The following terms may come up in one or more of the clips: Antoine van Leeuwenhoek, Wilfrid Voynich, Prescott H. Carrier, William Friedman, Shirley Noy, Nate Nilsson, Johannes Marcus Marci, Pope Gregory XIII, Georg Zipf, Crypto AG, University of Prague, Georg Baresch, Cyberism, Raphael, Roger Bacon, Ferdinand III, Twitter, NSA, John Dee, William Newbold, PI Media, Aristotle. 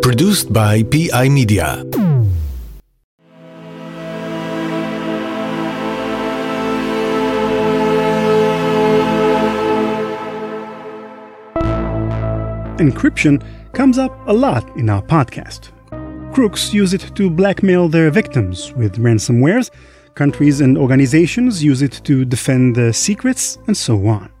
Produced by PI Media. Encryption comes up a lot in our podcast. Crooks use it to blackmail their victims with ransomwares, countries and organizations use it to defend their secrets, and so on.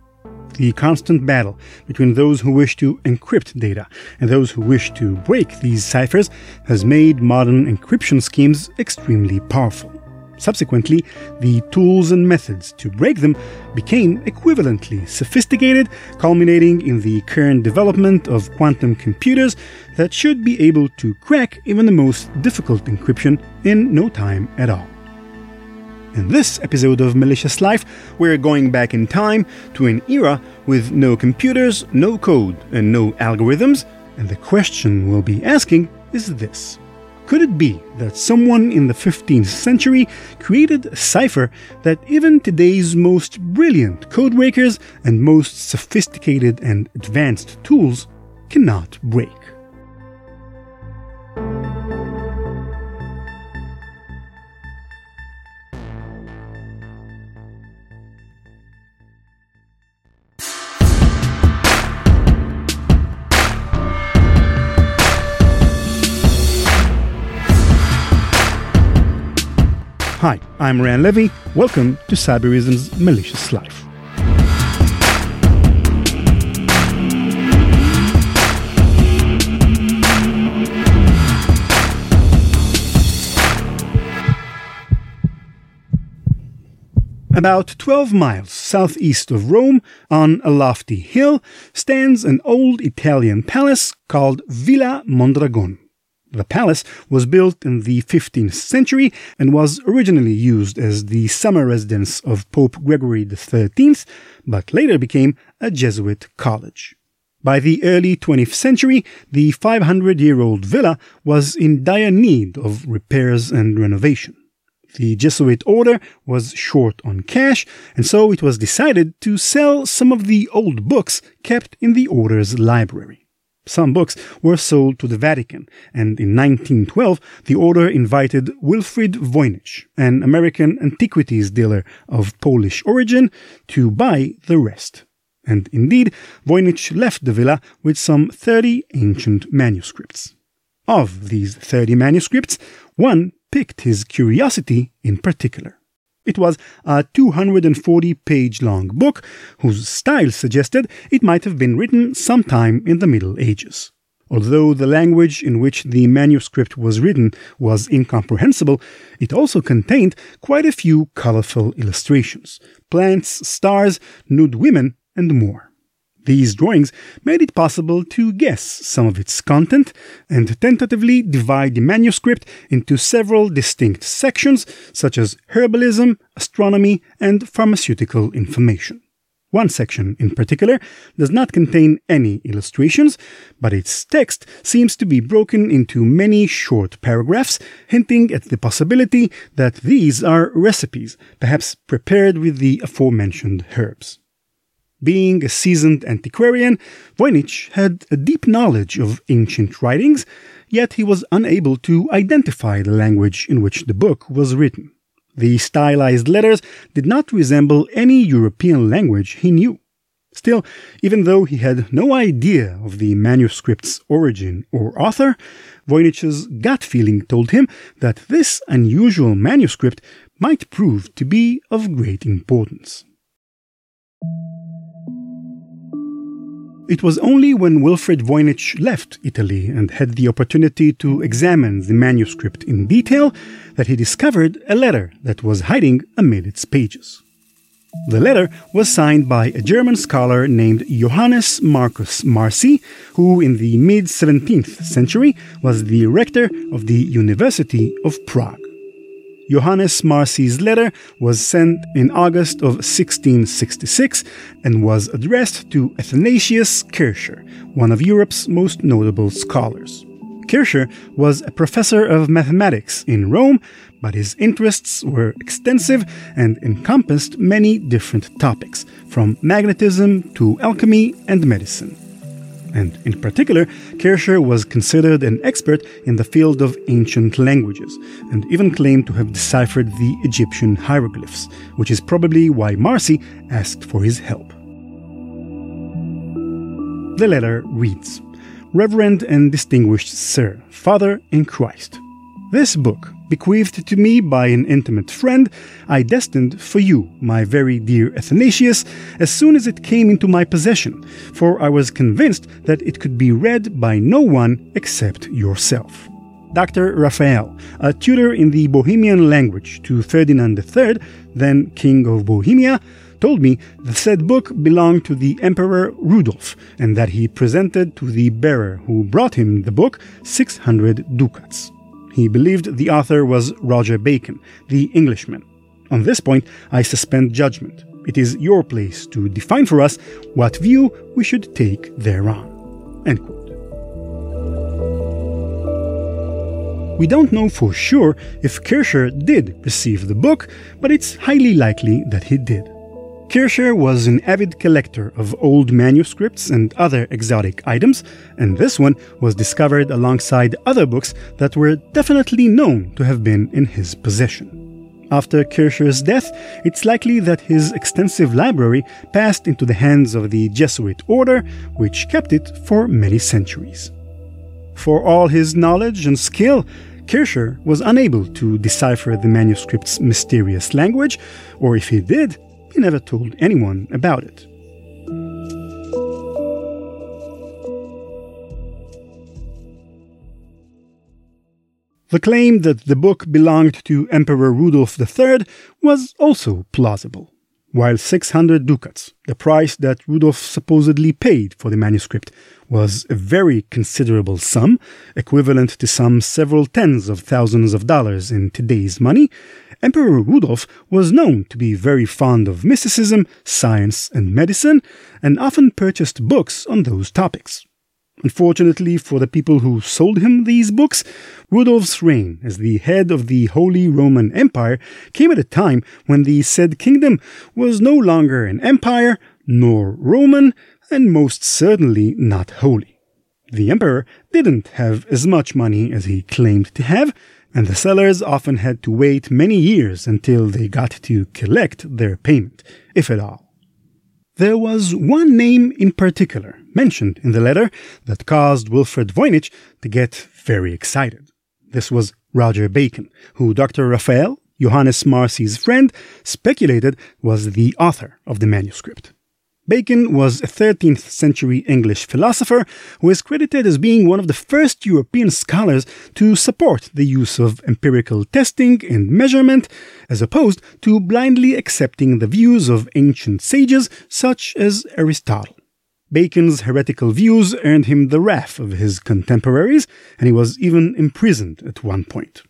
The constant battle between those who wish to encrypt data and those who wish to break these ciphers has made modern encryption schemes extremely powerful. Subsequently, the tools and methods to break them became equivalently sophisticated, culminating in the current development of quantum computers that should be able to crack even the most difficult encryption in no time at all. In this episode of Malicious Life, we're going back in time to an era with no computers, no code, and no algorithms, and the question we'll be asking is this. Could it be that someone in the 15th century created a cipher that even today's most brilliant codebreakers and most sophisticated and advanced tools cannot break? Hi, I'm Ran Levy. Welcome to Cyberism's Malicious Life. About 12 miles southeast of Rome, on a lofty hill, stands an old Italian palace called Villa Mondragone. The palace was built in the 15th century and was originally used as the summer residence of Pope Gregory XIII, but later became a Jesuit college. By the early 20th century, the 500-year-old villa was in dire need of repairs and renovation. The Jesuit order was short on cash, and so it was decided to sell some of the old books kept in the order's library. Some books were sold to the Vatican, and in 1912 the order invited Wilfrid Voynich, an American antiquities dealer of Polish origin, to buy the rest. And indeed, Voynich left the villa with some 30 ancient manuscripts. Of these 30 manuscripts, one piqued his curiosity in particular. It was a 240-page-long book whose style suggested it might have been written sometime in the Middle Ages. Although the language in which the manuscript was written was incomprehensible, it also contained quite a few colorful illustrations: plants, stars, nude women, and more. These drawings made it possible to guess some of its content and tentatively divide the manuscript into several distinct sections, such as herbalism, astronomy, and pharmaceutical information. One section in particular does not contain any illustrations, but its text seems to be broken into many short paragraphs, hinting at the possibility that these are recipes, perhaps prepared with the aforementioned herbs. Being a seasoned antiquarian, Voynich had a deep knowledge of ancient writings, yet he was unable to identify the language in which the book was written. The stylized letters did not resemble any European language he knew. Still, even though he had no idea of the manuscript's origin or author, Voynich's gut feeling told him that this unusual manuscript might prove to be of great importance. It was only when Wilfrid Voynich left Italy and had the opportunity to examine the manuscript in detail that he discovered a letter that was hiding amid its pages. The letter was signed by a German scholar named Johannes Marcus Marci, who in the mid-17th century was the rector of the University of Prague. Johannes Marci's letter was sent in August of 1666 and was addressed to Athanasius Kircher, one of Europe's most notable scholars. Kircher was a professor of mathematics in Rome, but his interests were extensive and encompassed many different topics, from magnetism to alchemy and medicine. and in particular, Kircher was considered an expert in the field of ancient languages, and even claimed to have deciphered the Egyptian hieroglyphs, which is probably why Marci asked for his help. The letter reads, "Reverend and distinguished Sir, Father in Christ, this book, bequeathed to me by an intimate friend, I destined for you, my very dear Athanasius, as soon as it came into my possession, for I was convinced that it could be read by no one except yourself. Dr. Raphael, a tutor in the Bohemian language to Ferdinand III, then King of Bohemia, told me the said book belonged to the Emperor Rudolf, and that he presented to the bearer who brought him the book 600 ducats. He believed the author was Roger Bacon, the Englishman. On this point, I suspend judgment. It is your place to define for us what view we should take thereon." End quote. We don't know for sure if Kircher did receive the book, but it's highly likely that he did. Kircher was an avid collector of old manuscripts and other exotic items, and this one was discovered alongside other books that were definitely known to have been in his possession. After Kircher's death, it's likely that his extensive library passed into the hands of the Jesuit order, which kept it for many centuries. For all his knowledge and skill, Kircher was unable to decipher the manuscript's mysterious language, or if he did, he never told anyone about it. The claim that the book belonged to Emperor Rudolf III was also plausible. While 600 ducats, the price that Rudolf supposedly paid for the manuscript, was a very considerable sum, equivalent to some several tens of thousands of dollars in today's money, Emperor Rudolf was known to be very fond of mysticism, science, and medicine, and often purchased books on those topics. Unfortunately for the people who sold him these books, Rudolf's reign as the head of the Holy Roman Empire came at a time when the said kingdom was no longer an empire, nor Roman, and most certainly not holy. The emperor didn't have as much money as he claimed to have, and the sellers often had to wait many years until they got to collect their payment, if at all. There was one name in particular mentioned in the letter that caused Wilfrid Voynich to get very excited. This was Roger Bacon, who Dr. Raphael, Johannes Marci's friend, speculated was the author of the manuscript. Bacon was a 13th century English philosopher who is credited as being one of the first European scholars to support the use of empirical testing and measurement, as opposed to blindly accepting the views of ancient sages such as Aristotle. Bacon's heretical views earned him the wrath of his contemporaries, and he was even imprisoned at one point.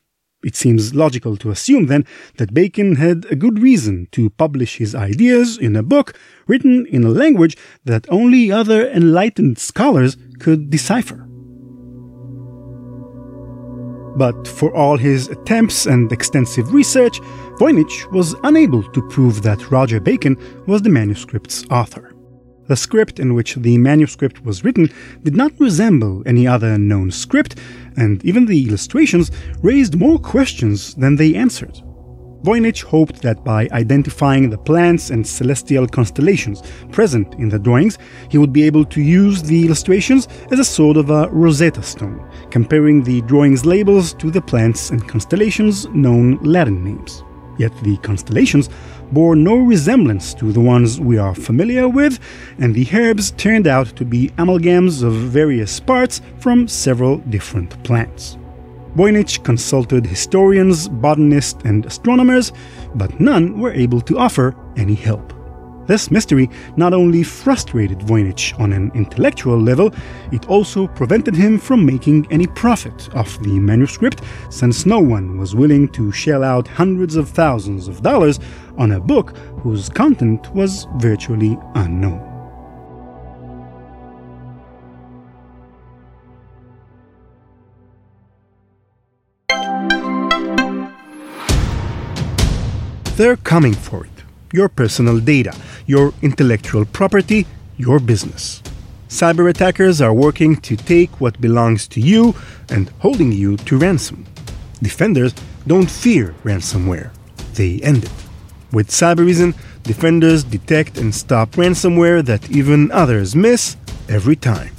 It seems logical to assume, then, that Bacon had a good reason to publish his ideas in a book written in a language that only other enlightened scholars could decipher. But for all his attempts and extensive research, Voynich was unable to prove that Roger Bacon was the manuscript's author. The script in which the manuscript was written did not resemble any other known script, and even the illustrations raised more questions than they answered. Voynich hoped that by identifying the planets and celestial constellations present in the drawings, he would be able to use the illustrations as a sort of a Rosetta Stone, comparing the drawings' labels to the planets and constellations' known Latin names. Yet the constellations bore no resemblance to the ones we are familiar with, and the herbs turned out to be amalgams of various parts from several different plants. Voynich consulted historians, botanists, and astronomers, but none were able to offer any help. This mystery not only frustrated Voynich on an intellectual level, it also prevented him from making any profit off the manuscript, since no one was willing to shell out hundreds of thousands of dollars on a book whose content was virtually unknown. They're coming for it. Your personal data, your intellectual property, your business. Cyber attackers are working to take what belongs to you and holding you to ransom. Defenders don't fear ransomware. They end it. With Cyberism, defenders detect and stop ransomware that even others miss every time.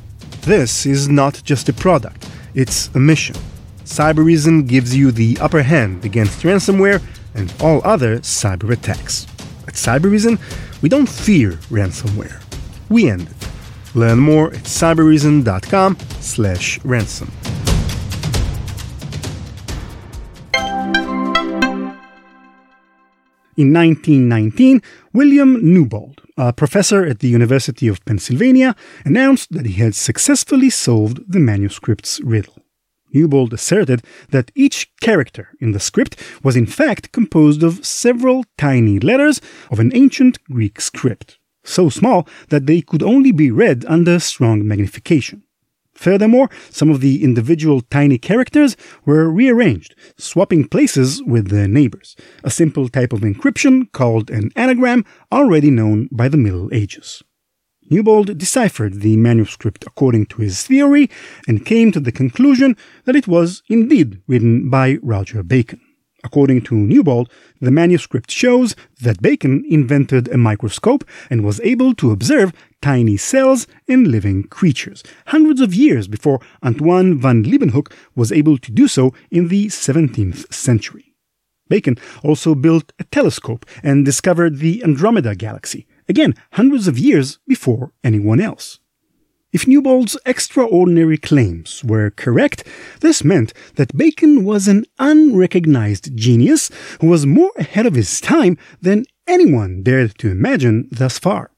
This is not just a product, it's a mission. Cyberism gives you the upper hand against ransomware and all other cyber attacks. At Cyberism, we don't fear ransomware. We end it. Learn more at cyberism.com/ransom. In 1919, William Newbold, a professor at the University of Pennsylvania, announced that he had successfully solved the manuscript's riddle. Newbold asserted that each character in the script was in fact composed of several tiny letters of an ancient Greek script, so small that they could only be read under strong magnification. Furthermore, some of the individual tiny characters were rearranged, swapping places with their neighbors, a simple type of encryption called an anagram already known by the Middle Ages. Newbold deciphered the manuscript according to his theory and came to the conclusion that it was indeed written by Roger Bacon. According to Newbold, the manuscript shows that Bacon invented a microscope and was able to observe tiny cells and living creatures, hundreds of years before Antoine van Leeuwenhoek was able to do so in the 17th century. Bacon also built a telescope and discovered the Andromeda galaxy, again hundreds of years before anyone else. If Newbold's extraordinary claims were correct, this meant that Bacon was an unrecognized genius who was more ahead of his time than anyone dared to imagine thus far.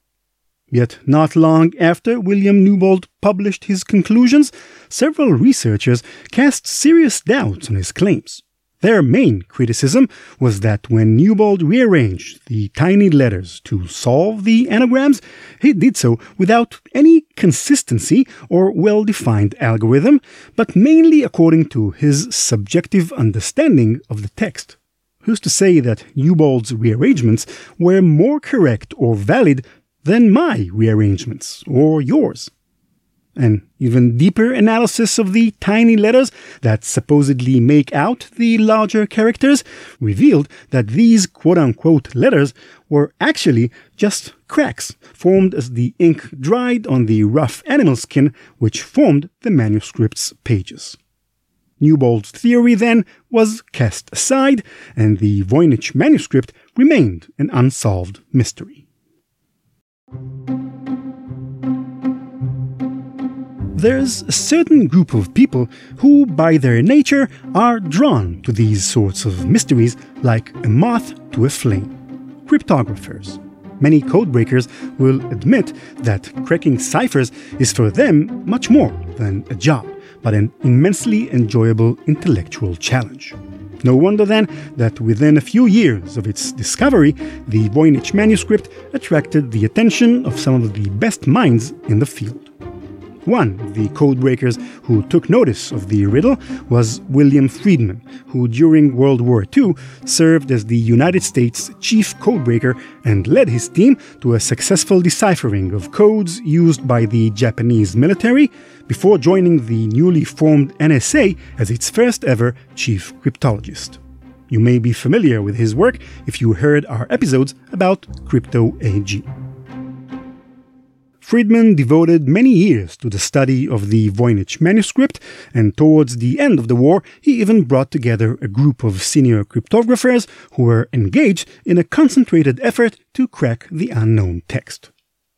Yet not long after William Newbold published his conclusions, several researchers cast serious doubts on his claims. Their main criticism was that when Newbold rearranged the tiny letters to solve the anagrams, he did so without any consistency or well-defined algorithm, but mainly according to his subjective understanding of the text. Who's to say that Newbold's rearrangements were more correct or valid than my rearrangements, or yours? An even deeper analysis of the tiny letters that supposedly make out the larger characters revealed that these quote-unquote letters were actually just cracks formed as the ink dried on the rough animal skin which formed the manuscript's pages. Newbold's theory, then, was cast aside, and the Voynich manuscript remained an unsolved mystery. There's a certain group of people who, by their nature, are drawn to these sorts of mysteries like a moth to a flame. Cryptographers. Many codebreakers will admit that cracking ciphers is for them much more than a job, but an immensely enjoyable intellectual challenge. No wonder, then, that within a few years of its discovery, the Voynich manuscript attracted the attention of some of the best minds in the field. One of the codebreakers who took notice of the riddle was William Friedman, who during World War II served as the United States chief codebreaker and led his team to a successful deciphering of codes used by the Japanese military before joining the newly formed NSA as its first ever chief cryptologist. You may be familiar with his work if you heard our episodes about Crypto AG. Friedman devoted many years to the study of the Voynich manuscript, and towards the end of the war, he even brought together a group of senior cryptographers who were engaged in a concentrated effort to crack the unknown text.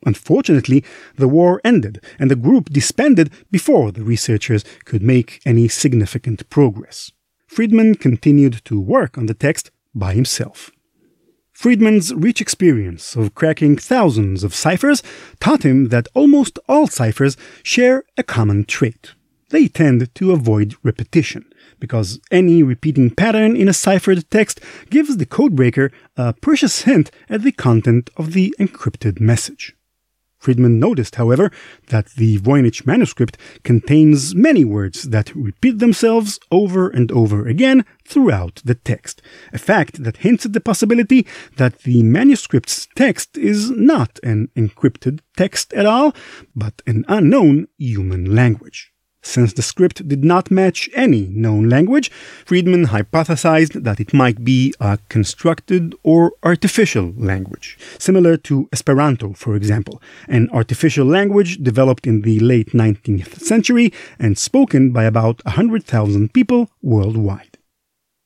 Unfortunately, the war ended, and the group disbanded before the researchers could make any significant progress. Friedman continued to work on the text by himself. Friedman's rich experience of cracking thousands of ciphers taught him that almost all ciphers share a common trait. They tend to avoid repetition, because any repeating pattern in a ciphered text gives the codebreaker a precious hint at the content of the encrypted message. Friedman noticed, however, that the Voynich manuscript contains many words that repeat themselves over and over again throughout the text, a fact that hints at the possibility that the manuscript's text is not an encrypted text at all, but an unknown human language. Since the script did not match any known language, Friedman hypothesized that it might be a constructed or artificial language, similar to Esperanto, for example, an artificial language developed in the late 19th century and spoken by about 100,000 people worldwide.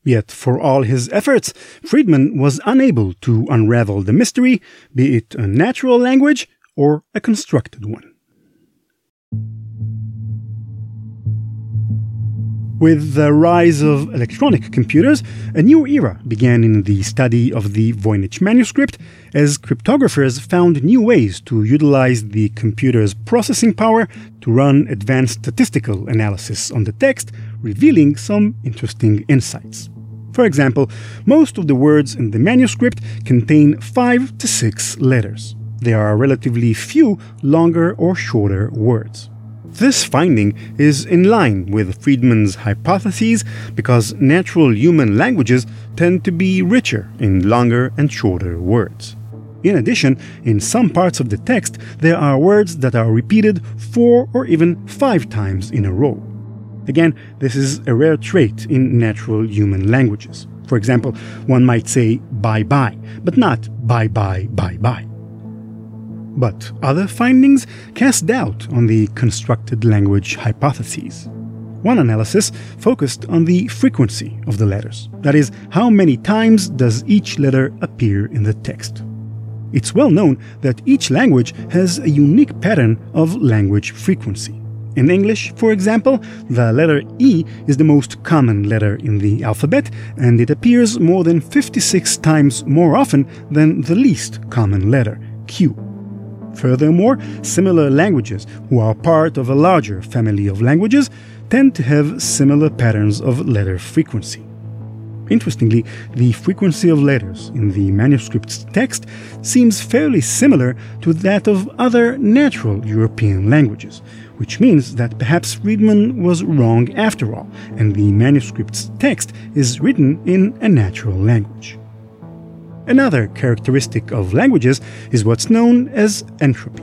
Yet, for all his efforts, Friedman was unable to unravel the mystery, be it a natural language or a constructed one. With the rise of electronic computers, a new era began in the study of the Voynich manuscript, as cryptographers found new ways to utilize the computer's processing power to run advanced statistical analysis on the text, revealing some interesting insights. For example, most of the words in the manuscript contain 5 to 6 letters. There are relatively few longer or shorter words. This finding is in line with Friedman's hypotheses because natural human languages tend to be richer in longer and shorter words. In addition, in some parts of the text, there are words that are repeated 4 or even 5 times in a row. Again, this is a rare trait in natural human languages. For example, one might say bye-bye, but not bye-bye, bye-bye. But other findings cast doubt on the constructed language hypotheses. One analysis focused on the frequency of the letters, that is, how many times does each letter appear in the text. It's well known that each language has a unique pattern of language frequency. In English, for example, the letter E is the most common letter in the alphabet, and it appears more than 56 times more often than the least common letter, Q. Furthermore, similar languages, who are part of a larger family of languages, tend to have similar patterns of letter frequency. Interestingly, the frequency of letters in the manuscript's text seems fairly similar to that of other natural European languages, which means that perhaps Friedman was wrong after all, and the manuscript's text is written in a natural language. Another characteristic of languages is what's known as entropy.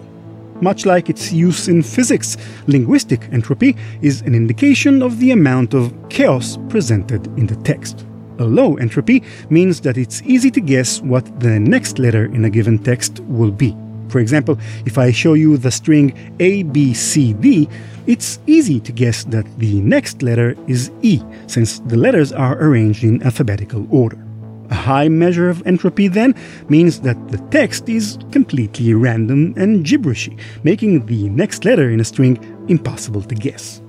Much like its use in physics, linguistic entropy is an indication of the amount of chaos presented in the text. A low entropy means that it's easy to guess what the next letter in a given text will be. For example, if I show you the string A, B, C, D, it's easy to guess that the next letter is E, since the letters are arranged in alphabetical order. A high measure of entropy, then, means that the text is completely random and gibberishy, making the next letter in a string impossible to guess.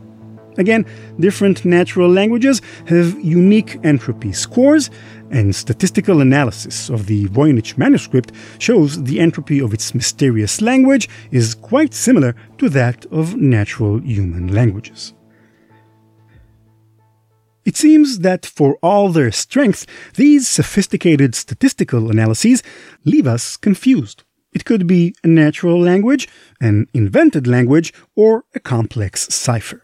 Again, different natural languages have unique entropy scores, and statistical analysis of the Voynich manuscript shows the entropy of its mysterious language is quite similar to that of natural human languages. It seems that for all their strength, these sophisticated statistical analyses leave us confused. It could be a natural language, an invented language, or a complex cipher.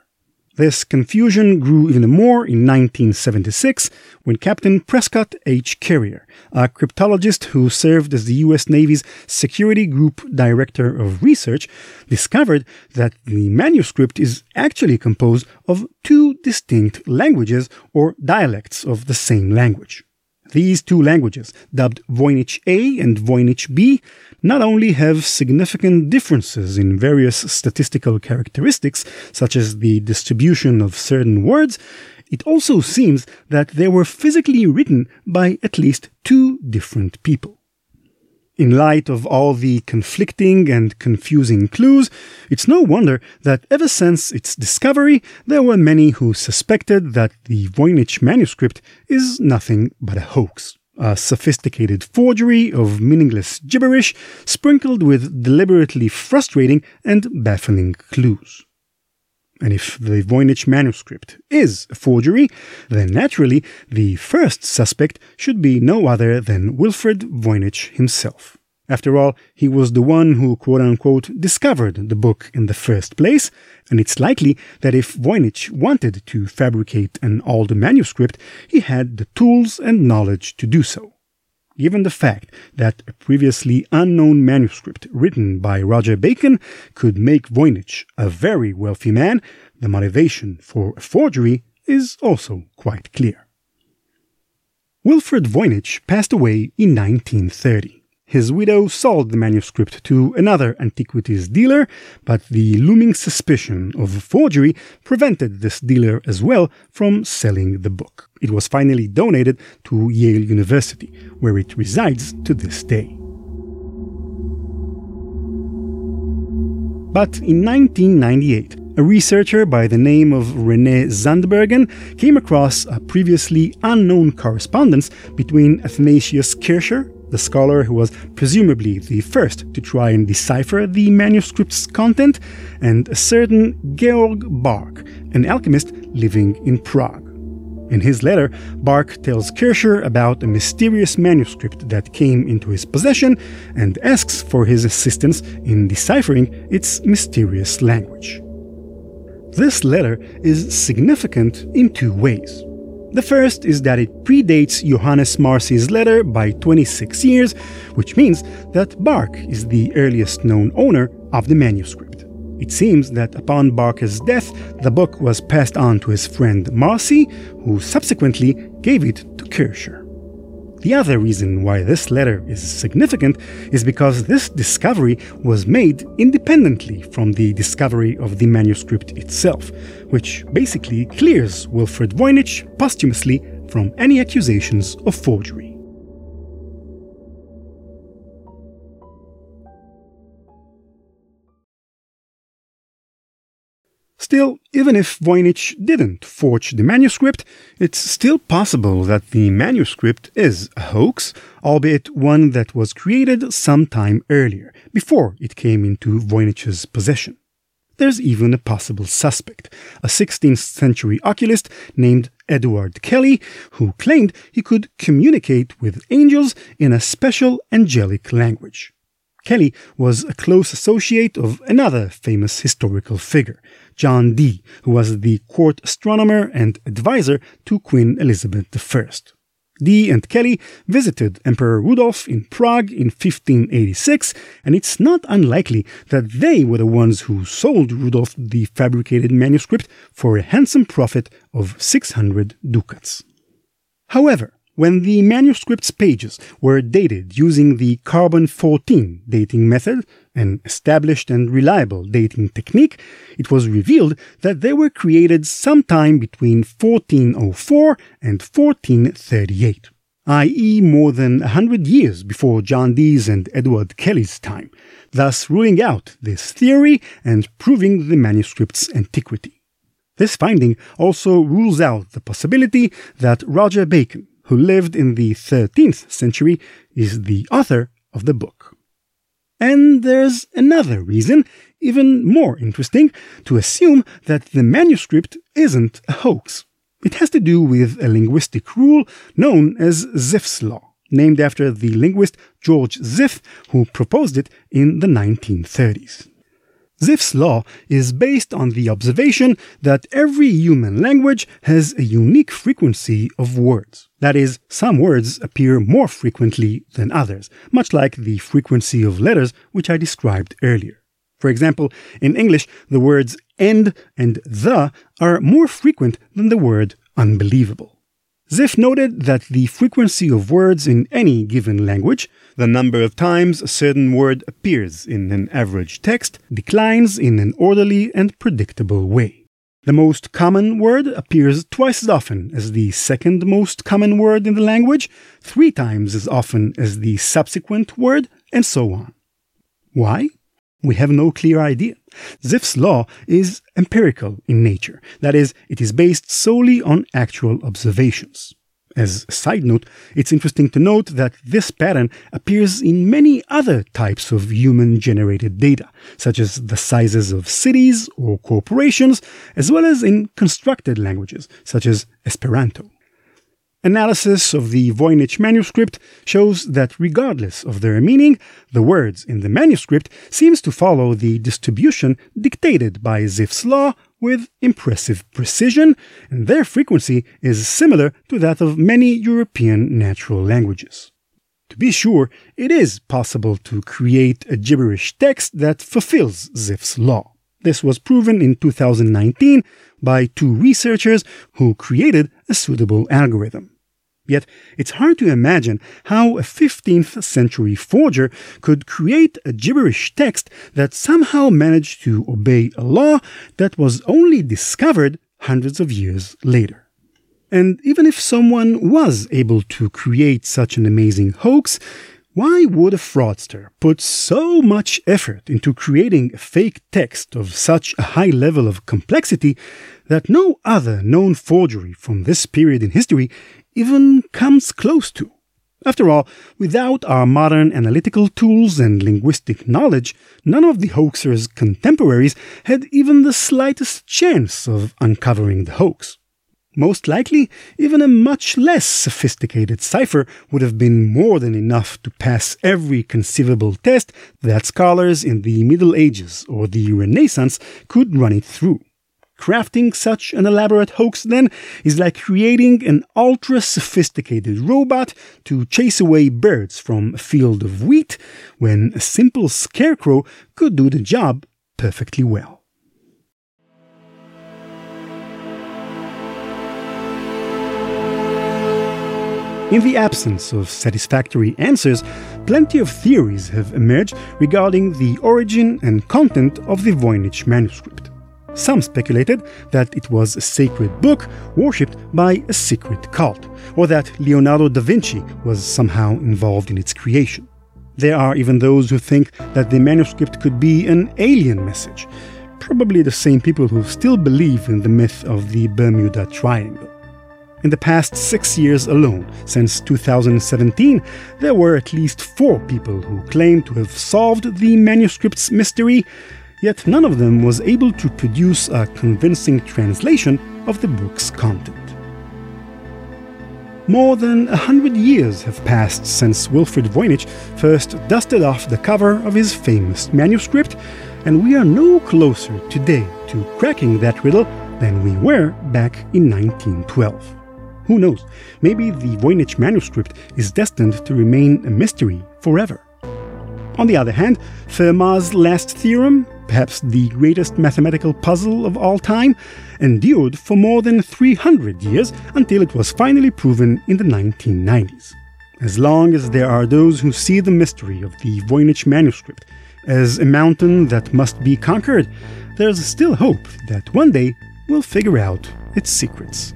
This confusion grew even more in 1976, when Captain Prescott H. Carrier, a cryptologist who served as the U.S. Navy's Security Group Director of Research, discovered that the manuscript is actually composed of 2 distinct languages or dialects of the same language. These 2 languages, dubbed Voynich A and Voynich B, not only have significant differences in various statistical characteristics, such as the distribution of certain words, it also seems that they were physically written by at least 2 different people. In light of all the conflicting and confusing clues, it's no wonder that ever since its discovery, there were many who suspected that the Voynich manuscript is nothing but a hoax, a sophisticated forgery of meaningless gibberish sprinkled with deliberately frustrating and baffling clues. And if the Voynich manuscript is a forgery, then naturally the first suspect should be no other than Wilfrid Voynich himself. After all, he was the one who, quote-unquote, discovered the book in the first place, and it's likely that if Voynich wanted to fabricate an old manuscript, he had the tools and knowledge to do so. Given the fact that a previously unknown manuscript written by Roger Bacon could make Voynich a very wealthy man, the motivation for a forgery is also quite clear. Wilfrid Voynich passed away in 1930. His widow sold the manuscript to another antiquities dealer, but the looming suspicion of forgery prevented this dealer as well from selling the book. It was finally donated to Yale University, where it resides to this day. But in 1998, a researcher by the name of René Zandbergen came across a previously unknown correspondence between Athanasius Kircher, the scholar who was presumably the first to try and decipher the manuscript's content, and a certain Georg Baresch, an alchemist living in Prague. In his letter, Baresch tells Kircher about a mysterious manuscript that came into his possession and asks for his assistance in deciphering its mysterious language. This letter is significant in two ways. The first is that it predates Johannes Marci's letter by 26 years, which means that Baresch is the earliest known owner of the manuscript. It seems that upon Baresch's death, the book was passed on to his friend Marci, who subsequently gave it to Kircher. The other reason why this letter is significant is because this discovery was made independently from the discovery of the manuscript itself, which basically clears Wilfrid Voynich posthumously from any accusations of forgery. Still, even if Voynich didn't forge the manuscript, it's still possible that the manuscript is a hoax, albeit one that was created some time earlier, before it came into Voynich's possession. There's even a possible suspect, a 16th century oculist named Edward Kelly, who claimed he could communicate with angels in a special angelic language. Kelly was a close associate of another famous historical figure, John Dee, who was the court astronomer and advisor to Queen Elizabeth I. Dee and Kelly visited Emperor Rudolf in Prague in 1586, and it's not unlikely that they were the ones who sold Rudolf the fabricated manuscript for a handsome profit of 600 ducats. However, when the manuscript's pages were dated using the carbon-14 dating method, an established and reliable dating technique, it was revealed that they were created sometime between 1404 and 1438, i.e. more than 100 years before John Dee's and Edward Kelly's time, thus ruling out this theory and proving the manuscript's antiquity. This finding also rules out the possibility that Roger Bacon, who lived in the 13th century, is the author of the book. And there's another reason, even more interesting, to assume that the manuscript isn't a hoax. It has to do with a linguistic rule known as Zipf's law, named after the linguist Georg Zipf, who proposed it in the 1930s. Zipf's law is based on the observation that every human language has a unique frequency of words. That is, some words appear more frequently than others, much like the frequency of letters which I described earlier. For example, in English, the words end and the are more frequent than the word unbelievable. Zipf noted that the frequency of words in any given language, the number of times a certain word appears in an average text, declines in an orderly and predictable way. The most common word appears twice as often as the second most common word in the language, 3 times as often as the subsequent word, and so on. Why? We have no clear idea. Zipf's law is empirical in nature, that is, it is based solely on actual observations. As a side note, it's interesting to note that this pattern appears in many other types of human-generated data, such as the sizes of cities or corporations, as well as in constructed languages, such as Esperanto. Analysis of the Voynich manuscript shows that regardless of their meaning, the words in the manuscript seems to follow the distribution dictated by Zipf's law with impressive precision, and their frequency is similar to that of many European natural languages. To be sure, it is possible to create a gibberish text that fulfills Zipf's law. This was proven in 2019 by two researchers who created a suitable algorithm. Yet, it's hard to imagine how a 15th century forger could create a gibberish text that somehow managed to obey a law that was only discovered hundreds of years later. And even if someone was able to create such an amazing hoax, why would a fraudster put so much effort into creating a fake text of such a high level of complexity that no other known forgery from this period in history even comes close to? After all, without our modern analytical tools and linguistic knowledge, none of the hoaxer's contemporaries had even the slightest chance of uncovering the hoax. Most likely, even a much less sophisticated cipher would have been more than enough to pass every conceivable test that scholars in the Middle Ages or the Renaissance could run it through. Crafting such an elaborate hoax, then, is like creating an ultra-sophisticated robot to chase away birds from a field of wheat, when a simple scarecrow could do the job perfectly well. In the absence of satisfactory answers, plenty of theories have emerged regarding the origin and content of the Voynich manuscript. Some speculated that it was a sacred book worshipped by a secret cult, or that Leonardo da Vinci was somehow involved in its creation. There are even those who think that the manuscript could be an alien message, probably the same people who still believe in the myth of the Bermuda Triangle. In the past 6 years alone, since 2017, there were at least 4 people who claimed to have solved the manuscript's mystery, yet none of them was able to produce a convincing translation of the book's content. More than 100 years have passed since Wilfrid Voynich first dusted off the cover of his famous manuscript, and we are no closer today to cracking that riddle than we were back in 1912. Who knows, maybe the Voynich manuscript is destined to remain a mystery forever. On the other hand, Fermat's last theorem, perhaps the greatest mathematical puzzle of all time, endured for more than 300 years until it was finally proven in the 1990s. As long as there are those who see the mystery of the Voynich manuscript as a mountain that must be conquered, there's still hope that one day we'll figure out its secrets.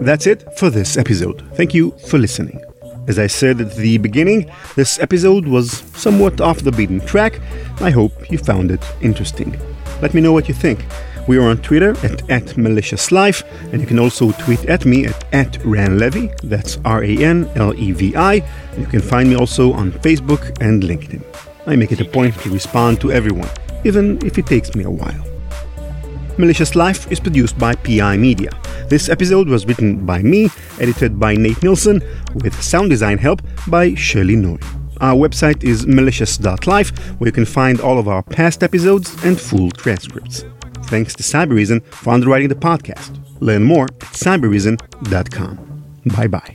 That's it for this episode. Thank you for listening. As I said at the beginning, this episode was somewhat off the beaten track. I hope you found it interesting. Let me know what you think. We are on Twitter at Malicious Life, and you can also tweet at me at Ran Levy, that's R-A-N-L-E-V-I. And you can find me also on Facebook and LinkedIn. I make it a point to respond to everyone, even if it takes me a while. Malicious Life is produced by PI Media. This episode was written by me, edited by Nate Nilsson, with sound design help by Shirley Noy. Our website is malicious.life, where you can find all of our past episodes and full transcripts. Thanks to Cybereason for underwriting the podcast. Learn more at cybereason.com. Bye-bye.